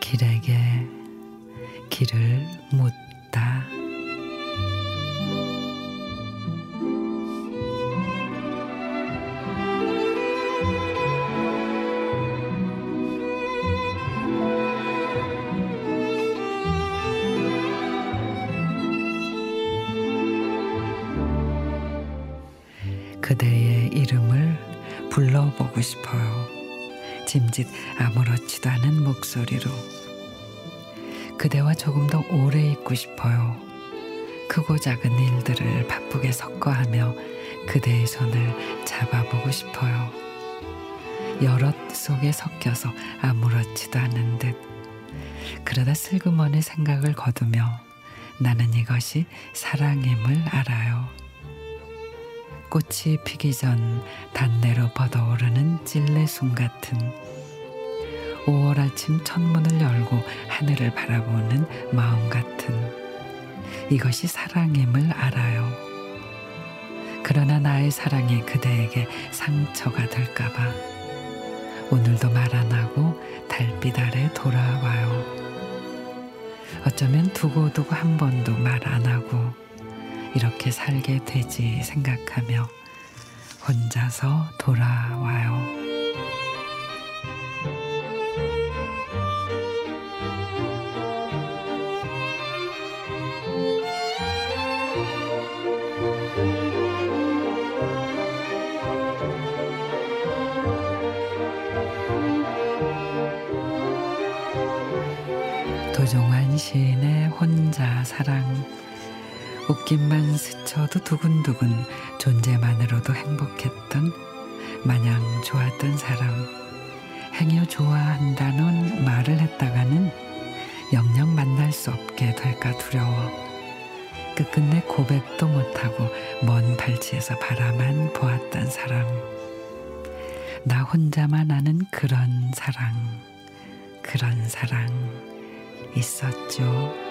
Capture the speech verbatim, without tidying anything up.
길에게 길을 묻다. 그대의 이름을 불러보고 싶어요. 짐짓 아무렇지도 않은 목소리로 그대와 조금 더 오래 있고 싶어요. 크고 작은 일들을 바쁘게 섞어하며 그대의 손을 잡아보고 싶어요. 여럿 속에 섞여서 아무렇지도 않은 듯 그러다 슬그머니 생각을 거두며 나는 이것이 사랑임을 알아요. 꽃이 피기 전 단내로 뻗어오르는 찔레숨 같은 오월 아침 천문을 열고 하늘을 바라보는 마음 같은 이것이 사랑임을 알아요. 그러나 나의 사랑이 그대에게 상처가 될까봐 오늘도 말 안 하고 달빛 아래 돌아와요. 어쩌면 두고두고 한 번도 말 안 하고 이렇게 살게 되지 생각하며 혼자서 돌아와요. 도종환 시인의 혼자 사랑. 웃김만 스쳐도 두근두근 존재만으로도 행복했던 마냥 좋았던 사람. 행여 좋아한다는 말을 했다가는 영영 만날 수 없게 될까 두려워 끝끝내 고백도 못하고 먼 발치에서 바라만 보았던 사람. 나 혼자만 아는 그런 사랑, 그런 사랑 있었죠.